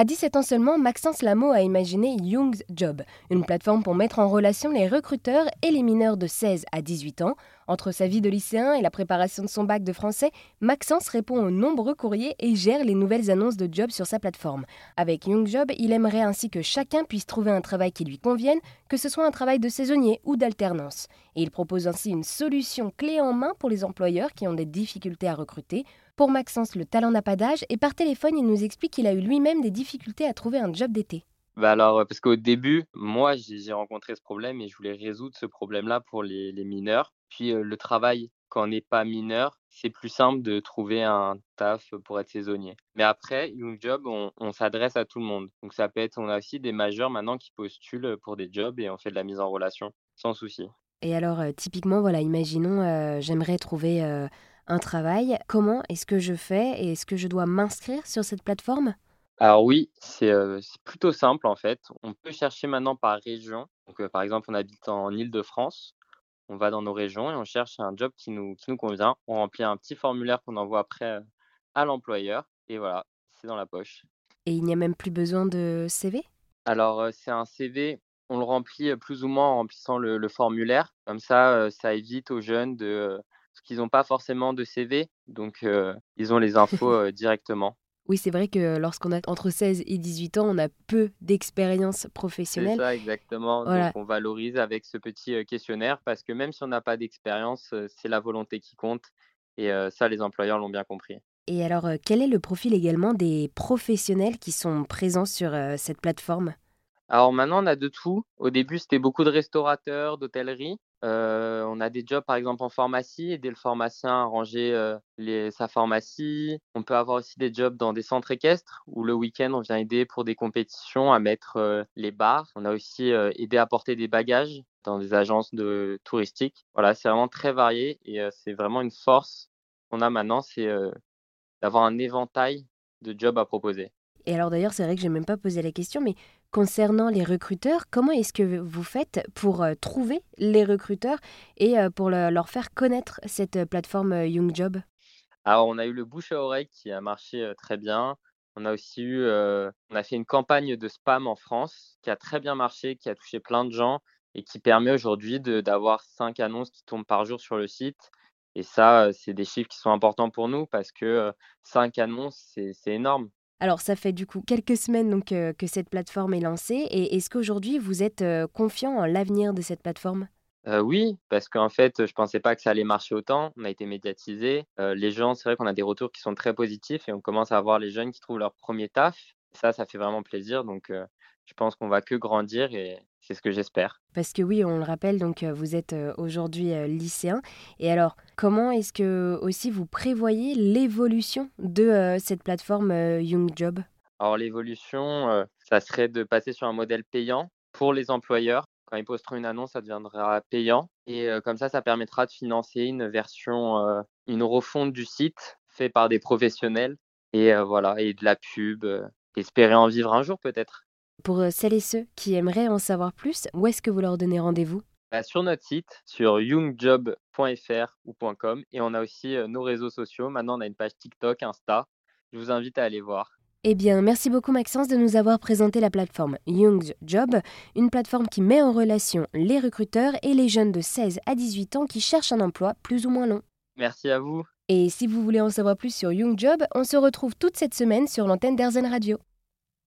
À 17 ans seulement, Maxence Lameau a imaginé YoungJob, une plateforme pour mettre en relation les recruteurs et les mineurs de 16 à 18 ans. Entre sa vie de lycéen et la préparation de son bac de français, Maxence répond aux nombreux courriers et gère les nouvelles annonces de jobs sur sa plateforme. Avec YoungJob, il aimerait ainsi que chacun puisse trouver un travail qui lui convienne, que ce soit un travail de saisonnier ou d'alternance. Et il propose ainsi une solution clé en main pour les employeurs qui ont des difficultés à recruter. Pour Maxence, le talent n'a pas d'âge et par téléphone, il nous explique qu'il a eu lui-même des difficultés à trouver un job d'été. Parce qu'au début, moi, j'ai rencontré ce problème et je voulais résoudre ce problème-là pour les mineurs. Puis le travail, quand on n'est pas mineur, c'est plus simple de trouver un taf pour être saisonnier. Mais après, YoungJob, on s'adresse à tout le monde. Donc ça peut être, on a aussi des majeurs maintenant qui postulent pour des jobs et on fait de la mise en relation, sans souci. Et alors, typiquement, imaginons, j'aimerais trouver... un travail, comment est-ce que je fais et est-ce que je dois m'inscrire sur cette plateforme ? Alors oui, c'est plutôt simple en fait. On peut chercher maintenant par région. Donc, par exemple, on habite en Ile-de-France, on va dans nos régions et on cherche un job qui nous convient. On remplit un petit formulaire qu'on envoie après à l'employeur et voilà, c'est dans la poche. Et il n'y a même plus besoin de CV ? Alors c'est un CV, on le remplit plus ou moins en remplissant le formulaire. Comme ça, ça évite aux jeunes de... Parce qu'ils n'ont pas forcément de CV, donc ils ont les infos directement. Oui, c'est vrai que lorsqu'on a entre 16 et 18 ans, on a peu d'expérience professionnelle. C'est ça, exactement. Voilà. Donc, on valorise avec ce petit questionnaire parce que même si on n'a pas d'expérience, c'est la volonté qui compte. Et ça, les employeurs l'ont bien compris. Et alors, quel est le profil également des professionnels qui sont présents sur cette plateforme ? Alors maintenant, on a de tout. Au début, c'était beaucoup de restaurateurs, d'hôtellerie. On a des jobs par exemple en pharmacie, aider le pharmacien à ranger sa pharmacie. On peut avoir aussi des jobs dans des centres équestres où le week-end on vient aider pour des compétitions à mettre les barres. On a aussi aidé à porter des bagages dans des agences touristiques. Voilà, c'est vraiment très varié et c'est vraiment une force qu'on a maintenant, c'est d'avoir un éventail de jobs à proposer. Et alors d'ailleurs, c'est vrai que je n'ai même pas posé la question, mais concernant les recruteurs, comment est-ce que vous faites pour trouver les recruteurs et pour leur faire connaître cette plateforme YoungJob ? Alors on a eu le bouche à oreille qui a marché très bien. On a aussi on a fait une campagne de spam en France qui a très bien marché, qui a touché plein de gens et qui permet aujourd'hui d'avoir 5 annonces qui tombent par jour sur le site. Et ça, c'est des chiffres qui sont importants pour nous parce que 5 annonces, c'est énorme. Alors, ça fait du coup quelques semaines donc, que cette plateforme est lancée. Et est-ce qu'aujourd'hui, vous êtes confiant en l'avenir de cette plateforme ? Oui, parce qu'en fait, je ne pensais pas que ça allait marcher autant. On a été médiatisés. Les gens, c'est vrai qu'on a des retours qui sont très positifs et on commence à voir les jeunes qui trouvent leur premier taf. Ça fait vraiment plaisir. Donc, je pense qu'on ne va que grandir et c'est ce que j'espère. Parce que oui, on le rappelle, donc, vous êtes aujourd'hui lycéen. Et alors, comment est-ce que aussi vous prévoyez l'évolution de cette plateforme YoungJob ? Alors, l'évolution, ça serait de passer sur un modèle payant pour les employeurs. Quand ils posteront une annonce, ça deviendra payant. Et comme ça, ça permettra de financer une version, une refonte du site faite par des professionnels. Et voilà, et de la pub. Espérer en vivre un jour peut-être. Pour celles et ceux qui aimeraient en savoir plus, où est-ce que vous leur donnez rendez-vous ? Sur notre site, sur youngjob.fr ou .com. Et on a aussi nos réseaux sociaux. Maintenant, on a une page TikTok, Insta. Je vous invite à aller voir. Eh bien, merci beaucoup Maxence de nous avoir présenté la plateforme YoungJob, une plateforme qui met en relation les recruteurs et les jeunes de 16 à 18 ans qui cherchent un emploi plus ou moins long. Merci à vous. Et si vous voulez en savoir plus sur YoungJob, on se retrouve toute cette semaine sur l'antenne d'Airzen Radio.